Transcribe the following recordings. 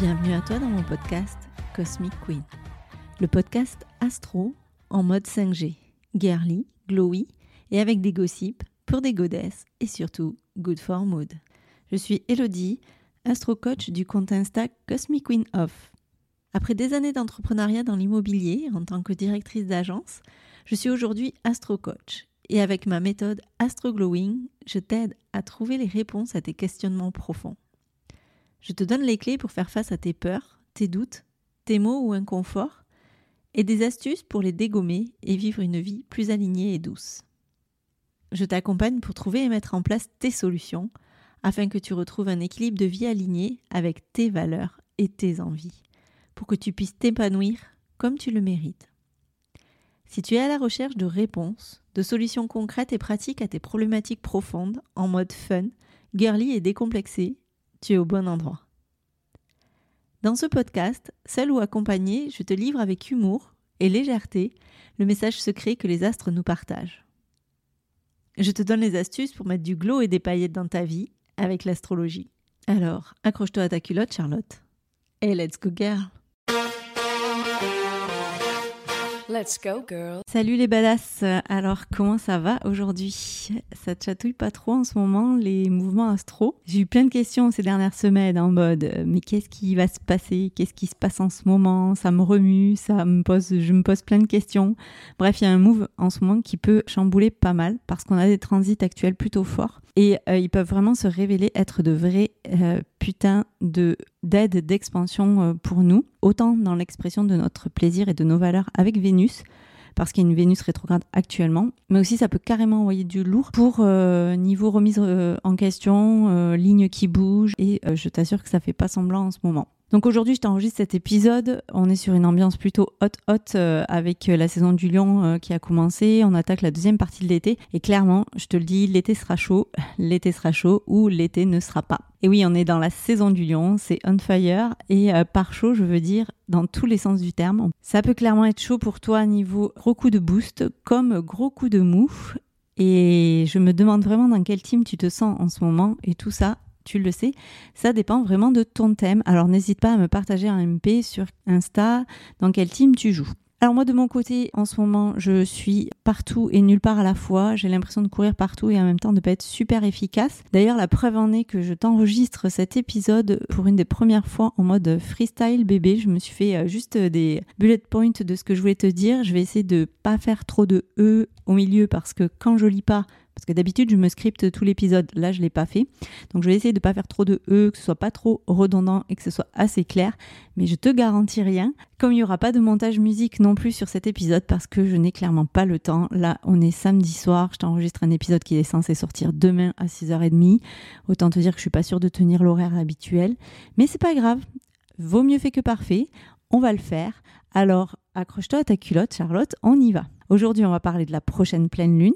Bienvenue à toi dans mon podcast Cosmic Queen, le podcast astro en mode 5G, girly, glowy et avec des gossips pour des godesses et surtout good for mood. Je suis Elodie, astro-coach du compte Insta cosmicqueen_off. Après des années d'entrepreneuriat dans l'immobilier en tant que directrice d'agence, je suis aujourd'hui astro-coach et avec ma méthode astro-glowing, je t'aide à trouver les réponses à tes questionnements profonds. Je te donne les clés pour faire face à tes peurs, tes doutes, tes maux ou inconforts et des astuces pour les dégommer et vivre une vie plus alignée et douce. Je t'accompagne pour trouver et mettre en place tes solutions afin que tu retrouves un équilibre de vie aligné avec tes valeurs et tes envies, pour que tu puisses t'épanouir comme tu le mérites. Si tu es à la recherche de réponses, de solutions concrètes et pratiques à tes problématiques profondes, en mode fun, girly et décomplexé, tu es au bon endroit. Dans ce podcast, seul ou accompagné, je te livre avec humour et légèreté le message secret que les astres nous partagent. Je te donne les astuces pour mettre du glow et des paillettes dans ta vie avec l'astrologie. Alors, accroche-toi à ta culotte, Charlotte. Et let's go girl! Let's go girl! Salut les badasses! Alors comment ça va aujourd'hui? Ça te chatouille pas trop en ce moment les mouvements astro? J'ai eu plein de questions ces dernières semaines en mode mais qu'est-ce qui va se passer? Qu'est-ce qui se passe en ce moment? Ça me remue, je me pose plein de questions. Bref, il y a un move en ce moment qui peut chambouler pas mal parce qu'on a des transits actuels plutôt forts et ils peuvent vraiment se révéler être de vrais putains d'aide, d'expansion pour nous, autant dans l'expression de notre plaisir et de nos valeurs avec Vénus, parce qu'il y a une Vénus rétrograde actuellement, mais aussi ça peut carrément envoyer du lourd pour niveau remise en question, lignes qui bougent, et je t'assure que ça fait pas semblant en ce moment. Donc aujourd'hui, je t'enregistre cet épisode, on est sur une ambiance plutôt hot avec la saison du lion qui a commencé, on attaque la deuxième partie de l'été, et clairement, je te le dis, l'été sera chaud ou l'été ne sera pas. Et oui, on est dans la saison du lion, c'est on fire, et par chaud, je veux dire dans tous les sens du terme. Ça peut clairement être chaud pour toi à niveau gros coup de boost comme gros coup de mou, et je me demande vraiment dans quel team tu te sens en ce moment, et tout ça, tu le sais, ça dépend vraiment de ton thème. Alors n'hésite pas à me partager un MP sur Insta, dans quel team tu joues. Alors moi de mon côté, en ce moment, je suis partout et nulle part à la fois. J'ai l'impression de courir partout et en même temps de ne pas être super efficace. D'ailleurs, la preuve en est que je t'enregistre cet épisode pour une des premières fois en mode freestyle bébé. Je me suis fait juste des bullet points de ce que je voulais te dire. Je vais essayer de ne pas faire trop de « e » au milieu parce que quand je lis pas, parce que d'habitude, je me scripte tout l'épisode. Là, je ne l'ai pas fait. Donc, je vais essayer de ne pas faire trop de E, que ce soit pas trop redondant et que ce soit assez clair. Mais je te garantis rien. Comme il n'y aura pas de montage musique non plus sur cet épisode parce que je n'ai clairement pas le temps. Là, on est samedi soir. Je t'enregistre un épisode qui est censé sortir demain à 6h30. Autant te dire que je ne suis pas sûre de tenir l'horaire habituel. Mais c'est pas grave. Vaut mieux fait que parfait. On va le faire. Alors, accroche-toi à ta culotte, Charlotte. On y va. Aujourd'hui, on va parler de la prochaine pleine lune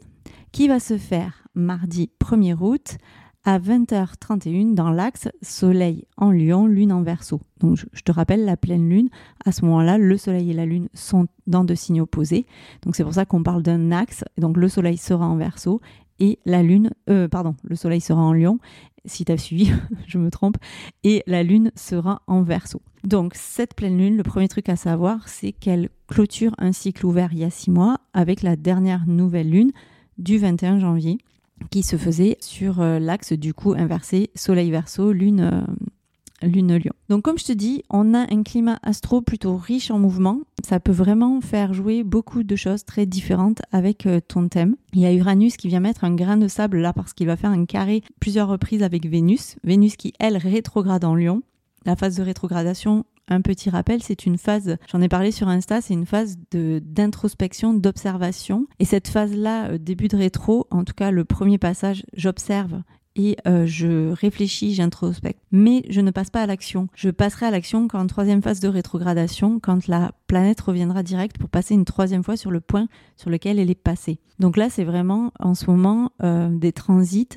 qui va se faire mardi 1er août à 20h31 dans l'axe Soleil en Lion, Lune en Verseau. Donc je te rappelle la pleine lune, à ce moment-là, le Soleil et la Lune sont dans deux signes opposés. Donc c'est pour ça qu'on parle d'un axe. Donc le Soleil sera en Verseau et la Lune, le Soleil sera en Lion. Si tu as suivi, je me trompe, et la Lune sera en Verseau. Donc cette pleine lune, le premier truc à savoir, c'est qu'elle clôture un cycle ouvert il y a 6 mois avec la dernière nouvelle lune du 21 janvier qui se faisait sur l'axe du coup inversé Soleil-Verseau, Lune-Lion. Donc comme je te dis, on a un climat astro plutôt riche en mouvement. Ça peut vraiment faire jouer beaucoup de choses très différentes avec ton thème. Il y a Uranus qui vient mettre un grain de sable là parce qu'il va faire un carré plusieurs reprises avec Vénus. Vénus qui, elle, rétrograde en Lion. La phase de rétrogradation, un petit rappel, c'est une phase, j'en ai parlé sur Insta, c'est une phase d'introspection, d'observation. Et cette phase-là, début de rétro, en tout cas le premier passage, j'observe et je réfléchis, j'introspecte. Mais je ne passe pas à l'action. Je passerai à l'action qu'en troisième phase de rétrogradation, quand la planète reviendra direct pour passer une troisième fois sur le point sur lequel elle est passée. Donc là, c'est vraiment en ce moment des transits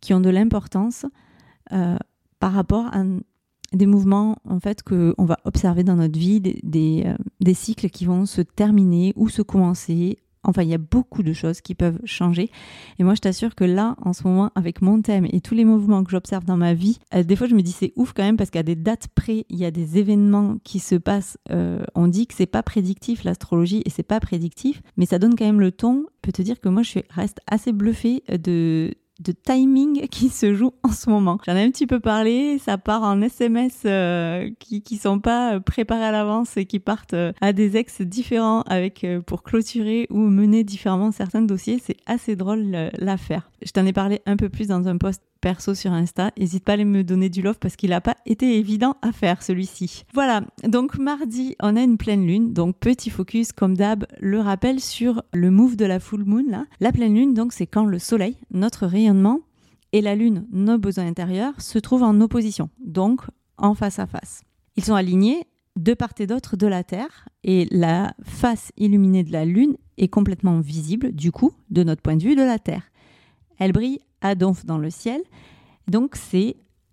qui ont de l'importance par rapport à des mouvements en fait qu'on va observer dans notre vie, des cycles qui vont se terminer ou se commencer Enfin, il y a beaucoup de choses qui peuvent changer. Et moi, je t'assure que là, en ce moment, avec mon thème et tous les mouvements que j'observe dans ma vie, des fois, je me dis c'est ouf quand même parce qu'à des dates près, il y a des événements qui se passent. On dit que c'est pas prédictif, l'astrologie, et c'est pas prédictif, mais ça donne quand même le ton. Je peux te dire que moi, je reste assez bluffée de timing qui se joue en ce moment. J'en ai un petit peu parlé, ça part en SMS qui sont pas préparés à l'avance et qui partent à des ex différents avec pour clôturer ou mener différemment certains dossiers. C'est assez drôle l'affaire. Je t'en ai parlé un peu plus dans un post perso sur Insta. N'hésite pas à aller me donner du love parce qu'il n'a pas été évident à faire celui-ci. Voilà, donc mardi, on a une pleine lune. Donc petit focus, comme d'hab, le rappel sur le move de la full moon. Là. La pleine lune, donc c'est quand le soleil, notre rayonnement, et la lune, nos besoins intérieurs, se trouvent en opposition, donc en face à face. Ils sont alignés de part et d'autre de la Terre et la face illuminée de la lune est complètement visible, du coup, de notre point de vue de la Terre. Elle brille à donf dans le ciel. Donc,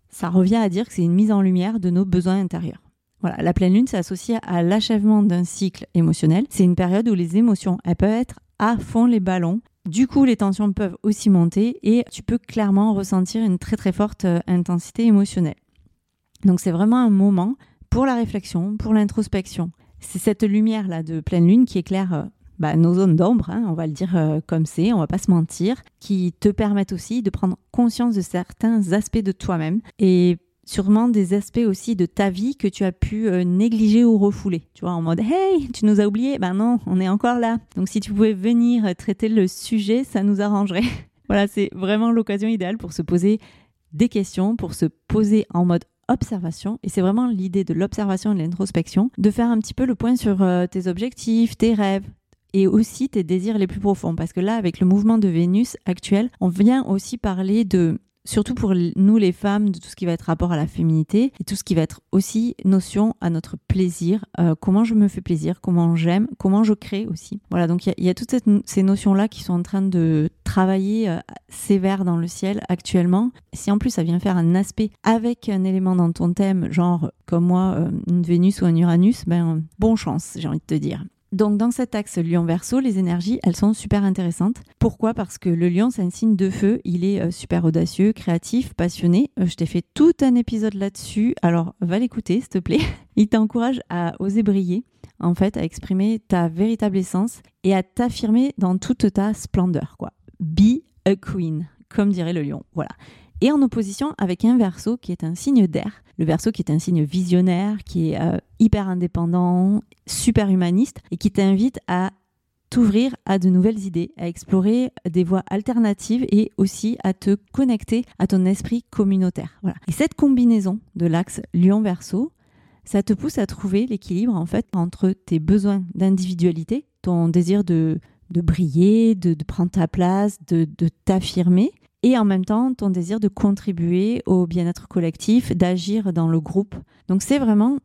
ça revient à dire que c'est une mise en lumière de nos besoins intérieurs. Voilà, la pleine lune, c'est associé à l'achèvement d'un cycle émotionnel. C'est une période où les émotions, elles peuvent être à fond les ballons. Du coup, les tensions peuvent aussi monter et tu peux clairement ressentir une très très forte intensité émotionnelle. Donc, c'est vraiment un moment pour la réflexion, pour l'introspection. C'est cette lumière-là de pleine lune qui éclaire nos zones d'ombre, on va le dire comme c'est, on ne va pas se mentir, qui te permettent aussi de prendre conscience de certains aspects de toi-même et sûrement des aspects aussi de ta vie que tu as pu négliger ou refouler. Tu vois, en mode « Hey, tu nous as oubliés !» Ben non, on est encore là. Donc si tu pouvais venir traiter le sujet, ça nous arrangerait. Voilà, c'est vraiment l'occasion idéale pour se poser des questions, pour se poser en mode observation, et c'est vraiment l'idée de l'observation et de l'introspection, de faire un petit peu le point sur tes objectifs, tes rêves, et aussi tes désirs les plus profonds. Parce que là, avec le mouvement de Vénus actuel, on vient aussi parler de, surtout pour nous les femmes, de tout ce qui va être rapport à la féminité et tout ce qui va être aussi notion à notre plaisir, comment je me fais plaisir, comment j'aime, comment je crée aussi. Voilà, donc il y a toutes ces notions-là qui sont en train de travailler sévère dans le ciel actuellement. Si en plus ça vient faire un aspect avec un élément dans ton thème, genre comme moi, une Vénus ou un Uranus, bonne chance, j'ai envie de te dire. Donc dans cet axe Lion-Verseau, les énergies, elles sont super intéressantes. Pourquoi ? Parce que le lion, c'est un signe de feu, il est super audacieux, créatif, passionné. Je t'ai fait tout un épisode là-dessus, alors va l'écouter s'il te plaît. Il t'encourage à oser briller, en fait, à exprimer ta véritable essence et à t'affirmer dans toute ta splendeur, quoi. Be a queen, comme dirait le lion, voilà. Et en opposition avec un Verseau qui est un signe d'air. Le Verseau qui est un signe visionnaire, qui est hyper indépendant, super humaniste et qui t'invite à t'ouvrir à de nouvelles idées, à explorer des voies alternatives et aussi à te connecter à ton esprit communautaire. Voilà. Et cette combinaison de l'axe Lion-Verseau, ça te pousse à trouver l'équilibre en fait entre tes besoins d'individualité, ton désir de briller, de prendre ta place, de t'affirmer, et en même temps, ton désir de contribuer au bien-être collectif, d'agir dans le groupe. Donc, c'est vraiment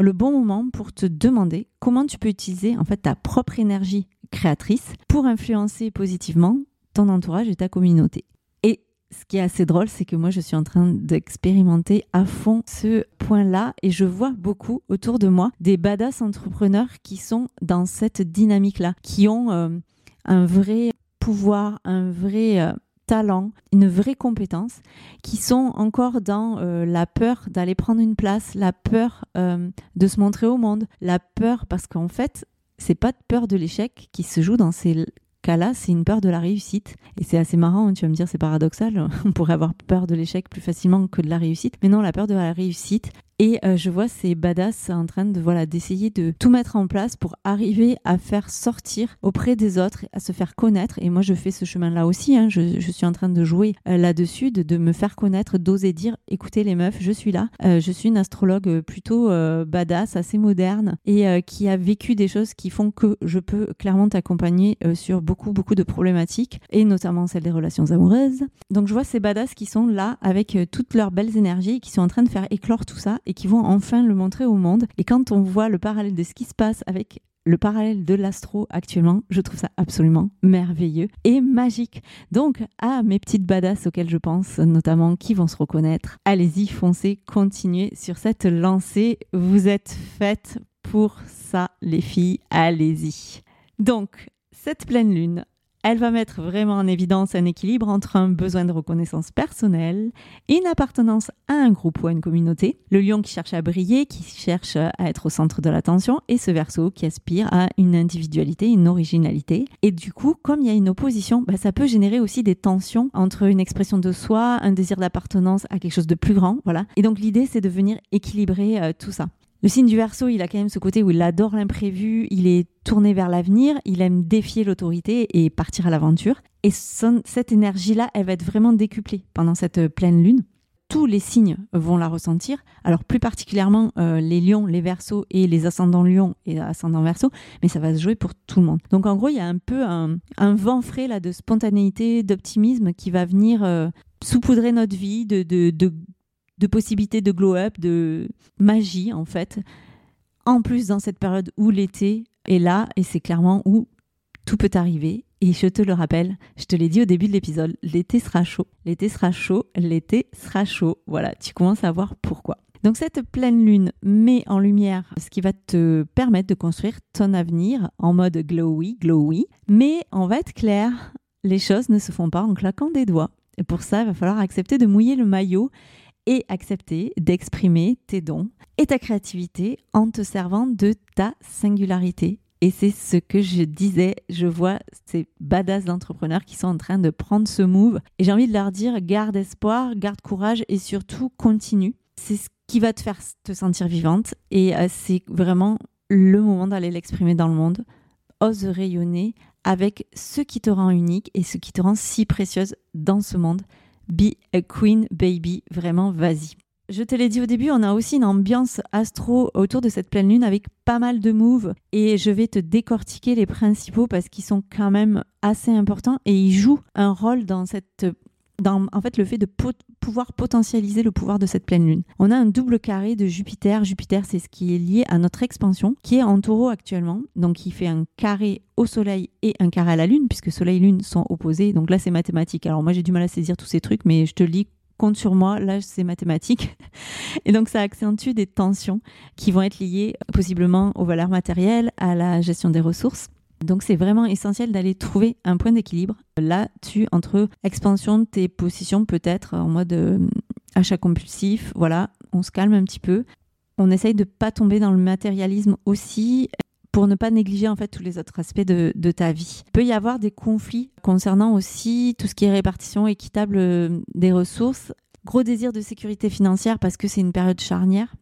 le bon moment pour te demander comment tu peux utiliser en fait ta propre énergie créatrice pour influencer positivement ton entourage et ta communauté. Et ce qui est assez drôle, c'est que moi, je suis en train d'expérimenter à fond ce point-là et je vois beaucoup autour de moi des badass entrepreneurs qui sont dans cette dynamique-là, qui ont un vrai pouvoir, un vrai talent, une vraie compétence, qui sont encore dans la peur d'aller prendre une place, la peur de se montrer au monde, la peur, parce qu'en fait, c'est pas de peur de l'échec qui se joue dans ces cas-là, c'est une peur de la réussite. Et c'est assez marrant, tu vas me dire, c'est paradoxal, on pourrait avoir peur de l'échec plus facilement que de la réussite, mais non, la peur de la réussite. Et je vois ces badass en train de, d'essayer de tout mettre en place pour arriver à faire sortir auprès des autres, à se faire connaître. Et moi, je fais ce chemin-là aussi. Je suis en train de jouer là-dessus, de me faire connaître, d'oser dire « Écoutez les meufs, je suis là. Je suis une astrologue plutôt badass, assez moderne et qui a vécu des choses qui font que je peux clairement t'accompagner sur beaucoup, beaucoup de problématiques et notamment celle des relations amoureuses. » Donc, je vois ces badass qui sont là avec toutes leurs belles énergies, qui sont en train de faire éclore tout ça et qui vont enfin le montrer au monde. Et quand on voit le parallèle de ce qui se passe avec le parallèle de l'astro actuellement, je trouve ça absolument merveilleux et magique. Donc, à mes petites badass auxquelles je pense, notamment qui vont se reconnaître, allez-y, foncez, continuez sur cette lancée. Vous êtes faites pour ça, les filles, allez-y. Donc, Cette pleine lune, elle va mettre vraiment en évidence un équilibre entre un besoin de reconnaissance personnelle et une appartenance à un groupe ou à une communauté. Le lion qui cherche à briller, qui cherche à être au centre de l'attention, et ce Verseau qui aspire à une individualité, une originalité. Et du coup, comme il y a une opposition, ça peut générer aussi des tensions entre une expression de soi, un désir d'appartenance à quelque chose de plus grand, voilà. Et donc l'idée, c'est de venir équilibrer tout ça. Le signe du Verseau, il a quand même ce côté où il adore l'imprévu, il est tourné vers l'avenir, il aime défier l'autorité et partir à l'aventure. Et cette énergie-là, elle va être vraiment décuplée pendant cette pleine lune. Tous les signes vont la ressentir, alors plus particulièrement les lions, les Verseaux et les ascendants lions et ascendants Verseaux, mais ça va se jouer pour tout le monde. Donc en gros, il y a un peu un vent frais là, de spontanéité, d'optimisme qui va venir saupoudrer notre vie, de possibilités de glow-up, de magie en fait. En plus, dans cette période où l'été est là, et c'est clairement où tout peut arriver. Et je te le rappelle, je te l'ai dit au début de l'épisode, l'été sera chaud, l'été sera chaud, l'été sera chaud. Voilà, tu commences à voir pourquoi. Donc cette pleine lune met en lumière ce qui va te permettre de construire ton avenir en mode glowy. Mais on va être clair, les choses ne se font pas en claquant des doigts. Et pour ça, il va falloir accepter de mouiller le maillot et accepter d'exprimer tes dons et ta créativité en te servant de ta singularité. Et c'est ce que je disais, je vois ces badass d'entrepreneurs qui sont en train de prendre ce move. Et j'ai envie de leur dire, garde espoir, garde courage et surtout continue. C'est ce qui va te faire te sentir vivante et c'est vraiment le moment d'aller l'exprimer dans le monde. Ose rayonner avec ce qui te rend unique et ce qui te rend si précieuse dans ce monde. Be a queen, baby. Vraiment, vas-y. Je te l'ai dit au début, on a aussi une ambiance astro autour de cette pleine lune avec pas mal de moves et je vais te décortiquer les principaux parce qu'ils sont quand même assez importants et ils jouent un rôle dans le fait de pouvoir potentialiser le pouvoir de cette pleine lune. On a un double carré de Jupiter. Jupiter, c'est ce qui est lié à notre expansion qui est en taureau actuellement. Donc, il fait un carré au soleil et un carré à la lune puisque soleil et lune sont opposés. Donc là, c'est mathématique. Alors moi, j'ai du mal à saisir tous ces trucs, mais je te le dis, compte sur moi, là c'est mathématique. Et donc ça accentue des tensions qui vont être liées possiblement aux valeurs matérielles, à la gestion des ressources. Donc c'est vraiment essentiel d'aller trouver un point d'équilibre là-dessus entre expansion de tes positions peut-être en mode achat compulsif, voilà, on se calme un petit peu. On essaye de ne pas tomber dans le matérialisme aussi pour ne pas négliger en fait tous les autres aspects de ta vie. Il peut y avoir des conflits concernant aussi tout ce qui est répartition équitable des ressources. Gros désir de sécurité financière parce que c'est une période charnière.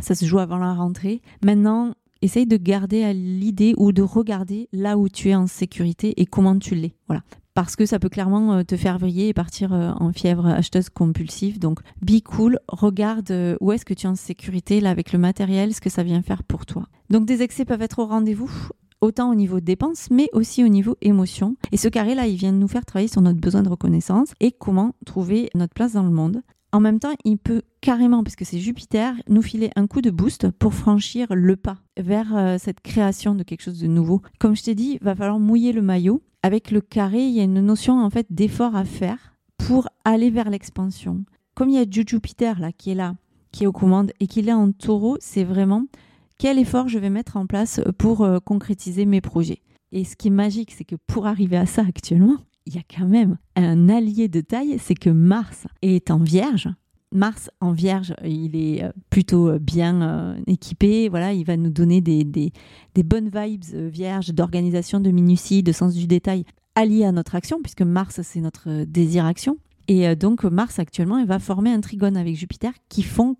Ça se joue avant la rentrée. Maintenant, essaye de garder à l'idée ou de regarder là où tu es en sécurité et comment tu l'es. Voilà. Parce que ça peut clairement te faire vriller et partir en fièvre acheteuse compulsive. Donc, be cool, regarde où est-ce que tu es en sécurité là avec le matériel, ce que ça vient faire pour toi. Donc, des excès peuvent être au rendez-vous, autant au niveau dépenses, mais aussi au niveau émotion. Et ce carré-là, il vient nous faire travailler sur notre besoin de reconnaissance et comment trouver notre place dans le monde. En même temps, il peut carrément, puisque c'est Jupiter, nous filer un coup de boost pour franchir le pas vers cette création de quelque chose de nouveau. Comme je t'ai dit, il va falloir mouiller le maillot. Avec le carré, il y a une notion en fait d'effort à faire pour aller vers l'expansion. Comme il y a Jupiter là, qui est aux commandes et qu'il est en taureau, c'est vraiment quel effort je vais mettre en place pour concrétiser mes projets. Et ce qui est magique, c'est que pour arriver à ça actuellement, il y a quand même un allié de taille, c'est que Mars est en Vierge. Mars en Vierge, il est plutôt bien équipé. Voilà, il va nous donner des bonnes vibes vierges d'organisation, de minutie, de sens du détail allié à notre action, puisque Mars, c'est notre désir-action. Et donc, Mars, actuellement, il va former un trigone avec Jupiter qui font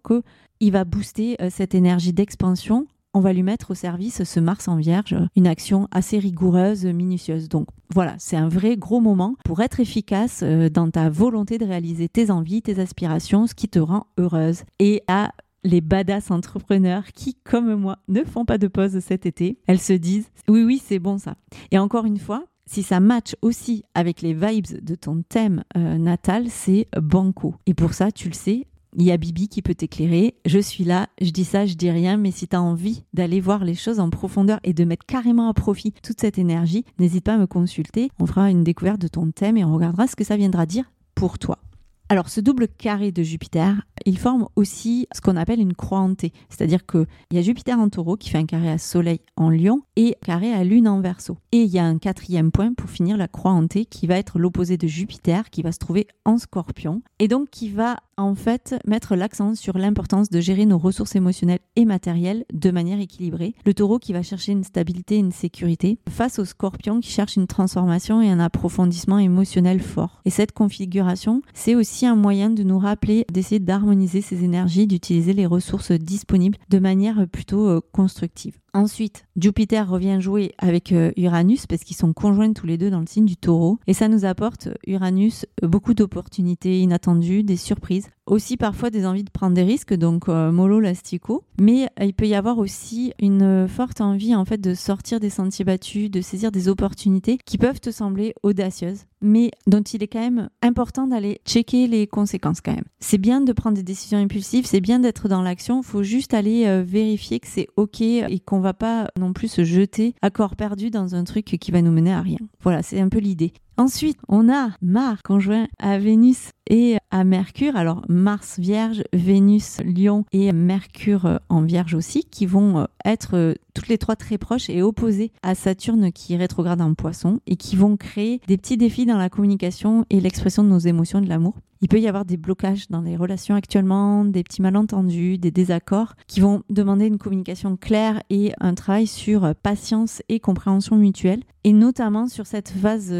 qu'il va booster cette énergie d'expansion. On va lui mettre au service, ce Mars en Vierge, une action assez rigoureuse, minutieuse. Donc voilà, c'est un vrai gros moment pour être efficace dans ta volonté de réaliser tes envies, tes aspirations, ce qui te rend heureuse. Et à les badass entrepreneurs qui, comme moi, ne font pas de pause cet été, elles se disent « oui, c'est bon ça ». Et encore une fois, si ça match aussi avec les vibes de ton thème natal, c'est banco. Et pour ça, tu le sais, il y a Bibi qui peut t'éclairer. Je suis là, je dis ça, je dis rien, mais si tu as envie d'aller voir les choses en profondeur et de mettre carrément à profit toute cette énergie, n'hésite pas à me consulter. On fera une découverte de ton thème et on regardera ce que ça viendra dire pour toi. Alors, ce double carré de Jupiter, il forme aussi ce qu'on appelle une croix hantée. C'est-à-dire qu'il y a Jupiter en taureau qui fait un carré à Soleil en Lion et un carré à Lune en Verseau. Et il y a un quatrième point pour finir, la croix hantée, qui va être l'opposé de Jupiter, qui va se trouver en Scorpion. Et donc, qui va en fait mettre l'accent sur l'importance de gérer nos ressources émotionnelles et matérielles de manière équilibrée. Le taureau qui va chercher une stabilité et une sécurité face au Scorpion qui cherche une transformation et un approfondissement émotionnel fort. Et cette configuration, c'est aussi un moyen de nous rappeler d'essayer d'harmoniser ces énergies, d'utiliser les ressources disponibles de manière plutôt constructive. Ensuite, Jupiter revient jouer avec Uranus parce qu'ils sont conjoints tous les deux dans le signe du taureau et ça nous apporte, Uranus, beaucoup d'opportunités inattendues, des surprises, aussi parfois des envies de prendre des risques, donc mollo lastico, mais il peut y avoir aussi une forte envie en fait de sortir des sentiers battus, de saisir des opportunités qui peuvent te sembler audacieuses, mais dont il est quand même important d'aller checker les conséquences quand même. C'est bien de prendre des décisions impulsives, c'est bien d'être dans l'action, il faut juste aller vérifier que c'est ok et qu'on va pas non plus se jeter à corps perdu dans un truc qui va nous mener à rien. Voilà, c'est un peu l'idée. Ensuite, on a Mars conjoint à Vénus et à Mercure. Alors Mars Vierge, Vénus Lion et Mercure en Vierge aussi, qui vont être toutes les trois très proches et opposées à Saturne qui rétrograde en Poissons et qui vont créer des petits défis dans la communication et l'expression de nos émotions et de l'amour. Il peut y avoir des blocages dans les relations actuellement, des petits malentendus, des désaccords qui vont demander une communication claire et un travail sur patience et compréhension mutuelle. Et notamment sur cette phase,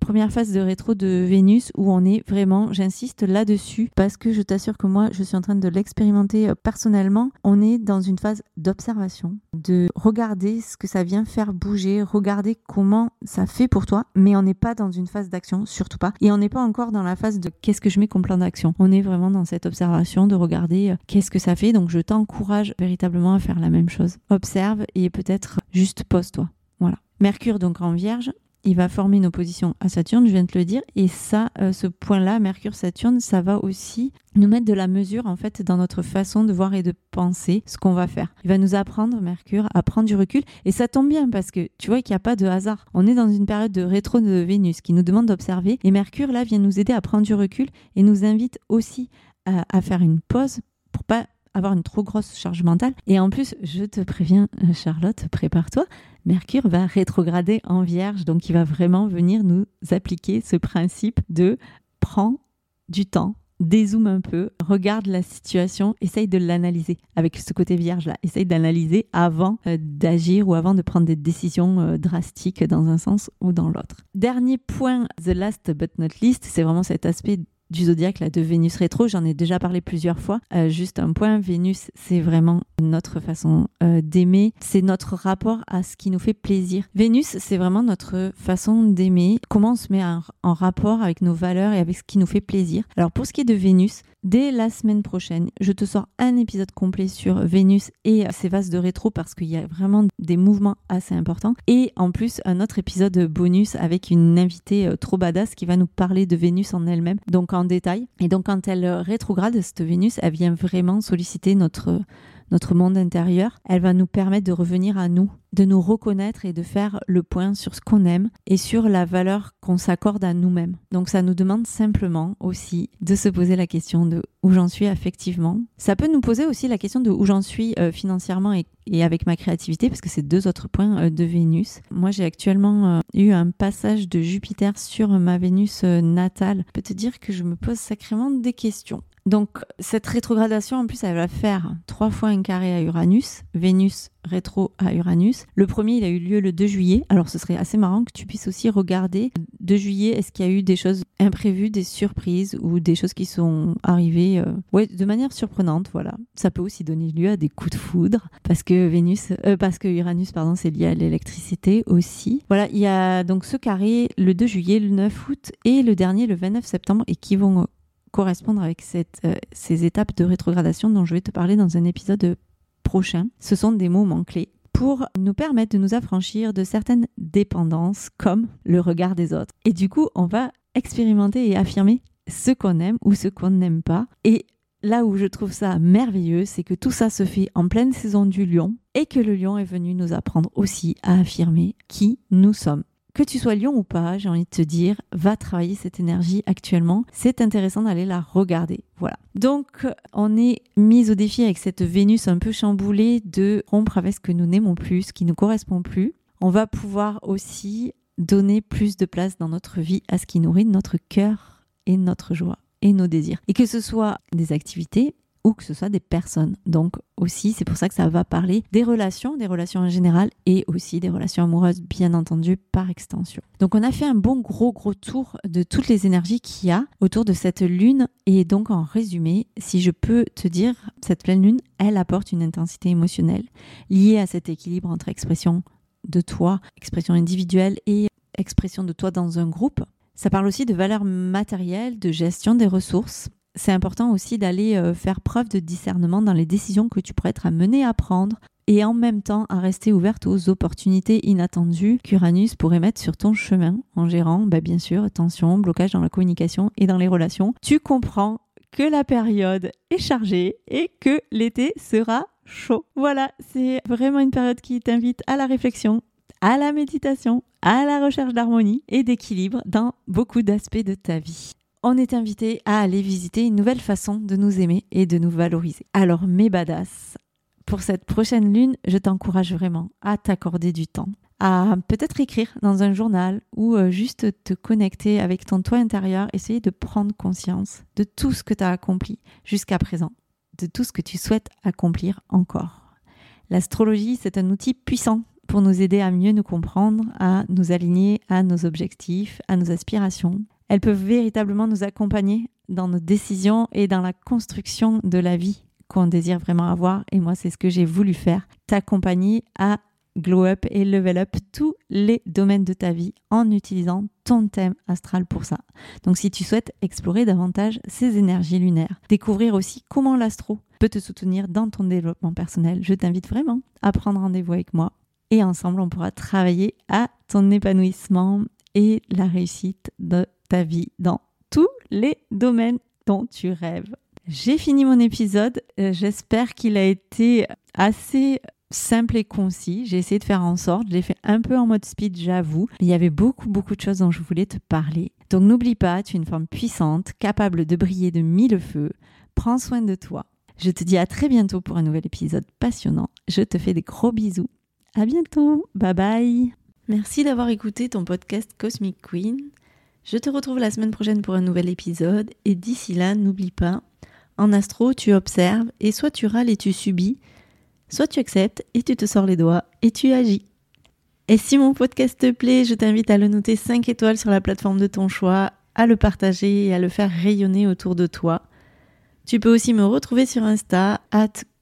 première phase de rétro de Vénus où on est vraiment, j'insiste là-dessus, parce que je t'assure que moi, je suis en train de l'expérimenter personnellement. On est dans une phase d'observation, de regarder ce que ça vient faire bouger, regarder comment ça fait pour toi, mais on n'est pas dans une phase d'action, surtout pas. Et on n'est pas encore dans la phase de qu'est-ce que je mets comme plan d'action. On est vraiment dans cette observation de regarder qu'est-ce que ça fait. Donc, je t'encourage véritablement à faire la même chose. Observe et peut-être juste pose-toi. Voilà. Mercure donc en Vierge, il va former une opposition à Saturne, je viens de te le dire, et ça, ce point-là, Mercure-Saturne, ça va aussi nous mettre de la mesure en fait dans notre façon de voir et de penser ce qu'on va faire. Il va nous apprendre, Mercure, à prendre du recul et ça tombe bien parce que tu vois qu'il n'y a pas de hasard. On est dans une période de rétro de Vénus qui nous demande d'observer et Mercure là vient nous aider à prendre du recul et nous invite aussi à faire une pause pour pas avoir une trop grosse charge mentale. Et en plus, je te préviens, Charlotte, prépare-toi, Mercure va rétrograder en Vierge, donc il va vraiment venir nous appliquer ce principe de « prends du temps ». Dézoome un peu, regarde la situation, essaye de l'analyser avec ce côté vierge là, essaye d'analyser avant d'agir ou avant de prendre des décisions drastiques dans un sens ou dans l'autre. Dernier point, the last but not least, c'est vraiment cet aspect du zodiaque là de Vénus rétro, j'en ai déjà parlé plusieurs fois, juste un point, Vénus c'est vraiment notre façon d'aimer, c'est notre rapport à ce qui nous fait plaisir. Vénus c'est vraiment notre façon d'aimer, comment on se met en rapport avec nos valeurs et avec ce qui nous fait plaisir. Alors pour ce qui est de Vénus, dès la semaine prochaine, je te sors un épisode complet sur Vénus et ses phases de rétro parce qu'il y a vraiment des mouvements assez importants. Et en plus, un autre épisode bonus avec une invitée trop badass qui va nous parler de Vénus en elle-même, donc en détail. Et donc quand elle rétrograde, cette Vénus, elle vient vraiment solliciter notre monde intérieur. Elle va nous permettre de revenir à nous, de nous reconnaître et de faire le point sur ce qu'on aime et sur la valeur qu'on s'accorde à nous-mêmes. Donc ça nous demande simplement aussi de se poser la question de où j'en suis affectivement. Ça peut nous poser aussi la question de où j'en suis financièrement et avec ma créativité parce que c'est deux autres points de Vénus. Moi j'ai actuellement eu un passage de Jupiter sur ma Vénus natale. Je peux te dire que je me pose sacrément des questions. Donc cette rétrogradation en plus elle va faire 3 fois un carré à Uranus, Vénus rétro à Uranus. Le premier il a eu lieu le 2 juillet, alors ce serait assez marrant que tu puisses aussi regarder 2 juillet, est-ce qu'il y a eu des choses imprévues, des surprises ou des choses qui sont arrivées de manière surprenante, voilà. Ça peut aussi donner lieu à des coups de foudre parce que Uranus c'est lié à l'électricité aussi. Voilà, il y a donc ce carré le 2 juillet, le 9 août et le dernier le 29 septembre et qui vont correspondre avec ces étapes de rétrogradation dont je vais te parler dans un épisode prochain. Ce sont des moments clés pour nous permettre de nous affranchir de certaines dépendances comme le regard des autres. Et du coup, on va expérimenter et affirmer ce qu'on aime ou ce qu'on n'aime pas. Et là où je trouve ça merveilleux, c'est que tout ça se fait en pleine saison du lion et que le lion est venu nous apprendre aussi à affirmer qui nous sommes. que tu sois lion ou pas, j'ai envie de te dire, va travailler cette énergie actuellement. C'est intéressant d'aller la regarder. Voilà. Donc, on est mis au défi avec cette Vénus un peu chamboulée de rompre avec ce que nous n'aimons plus, ce qui ne nous correspond plus. On va pouvoir aussi donner plus de place dans notre vie à ce qui nourrit notre cœur et notre joie et nos désirs. Et que ce soit des activités ou que ce soit des personnes. Donc aussi, c'est pour ça que ça va parler des relations en général et aussi des relations amoureuses, bien entendu, par extension. Donc on a fait un bon gros tour de toutes les énergies qu'il y a autour de cette lune. Et donc en résumé, si je peux te dire, cette pleine lune, elle apporte une intensité émotionnelle liée à cet équilibre entre expression de toi, expression individuelle et expression de toi dans un groupe. Ça parle aussi de valeurs matérielles, de gestion des ressources. C'est important aussi d'aller faire preuve de discernement dans les décisions que tu pourrais être amené à prendre et en même temps à rester ouverte aux opportunités inattendues qu'Uranus pourrait mettre sur ton chemin en gérant, bien sûr, tension, blocage dans la communication et dans les relations. Tu comprends que la période est chargée et que l'été sera chaud. Voilà, c'est vraiment une période qui t'invite à la réflexion, à la méditation, à la recherche d'harmonie et d'équilibre dans beaucoup d'aspects de ta vie. On est invité à aller visiter une nouvelle façon de nous aimer et de nous valoriser. Alors mes badass, pour cette prochaine lune, je t'encourage vraiment à t'accorder du temps, à peut-être écrire dans un journal ou juste te connecter avec ton toi intérieur, essayer de prendre conscience de tout ce que tu as accompli jusqu'à présent, de tout ce que tu souhaites accomplir encore. L'astrologie, c'est un outil puissant pour nous aider à mieux nous comprendre, à nous aligner à nos objectifs, à nos aspirations. Elles peuvent véritablement nous accompagner dans nos décisions et dans la construction de la vie qu'on désire vraiment avoir. Et moi, c'est ce que j'ai voulu faire, t'accompagner à glow up et level up tous les domaines de ta vie en utilisant ton thème astral pour ça. Donc si tu souhaites explorer davantage ces énergies lunaires, découvrir aussi comment l'astro peut te soutenir dans ton développement personnel, je t'invite vraiment à prendre rendez-vous avec moi et ensemble, on pourra travailler à ton épanouissement et la réussite de ta vie dans tous les domaines dont tu rêves. J'ai fini mon épisode, j'espère qu'il a été assez simple et concis. J'ai essayé de faire en sorte, je l'ai fait un peu en mode speed, j'avoue. Il y avait beaucoup de choses dont je voulais te parler. Donc n'oublie pas, tu es une femme puissante, capable de briller de mille feux. Prends soin de toi. Je te dis à très bientôt pour un nouvel épisode passionnant. Je te fais des gros bisous. À bientôt, bye bye. Merci d'avoir écouté ton podcast Cosmic Queen. Je te retrouve la semaine prochaine pour un nouvel épisode et d'ici là, n'oublie pas, en astro, tu observes et soit tu râles et tu subis, soit tu acceptes et tu te sors les doigts et tu agis. Et si mon podcast te plaît, je t'invite à le noter 5 étoiles sur la plateforme de ton choix, à le partager et à le faire rayonner autour de toi. Tu peux aussi me retrouver sur Insta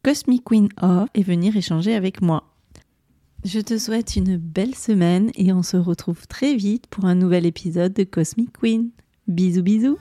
@cosmicqueen_off et venir échanger avec moi. Je te souhaite une belle semaine et on se retrouve très vite pour un nouvel épisode de Cosmic Queen. Bisous bisous.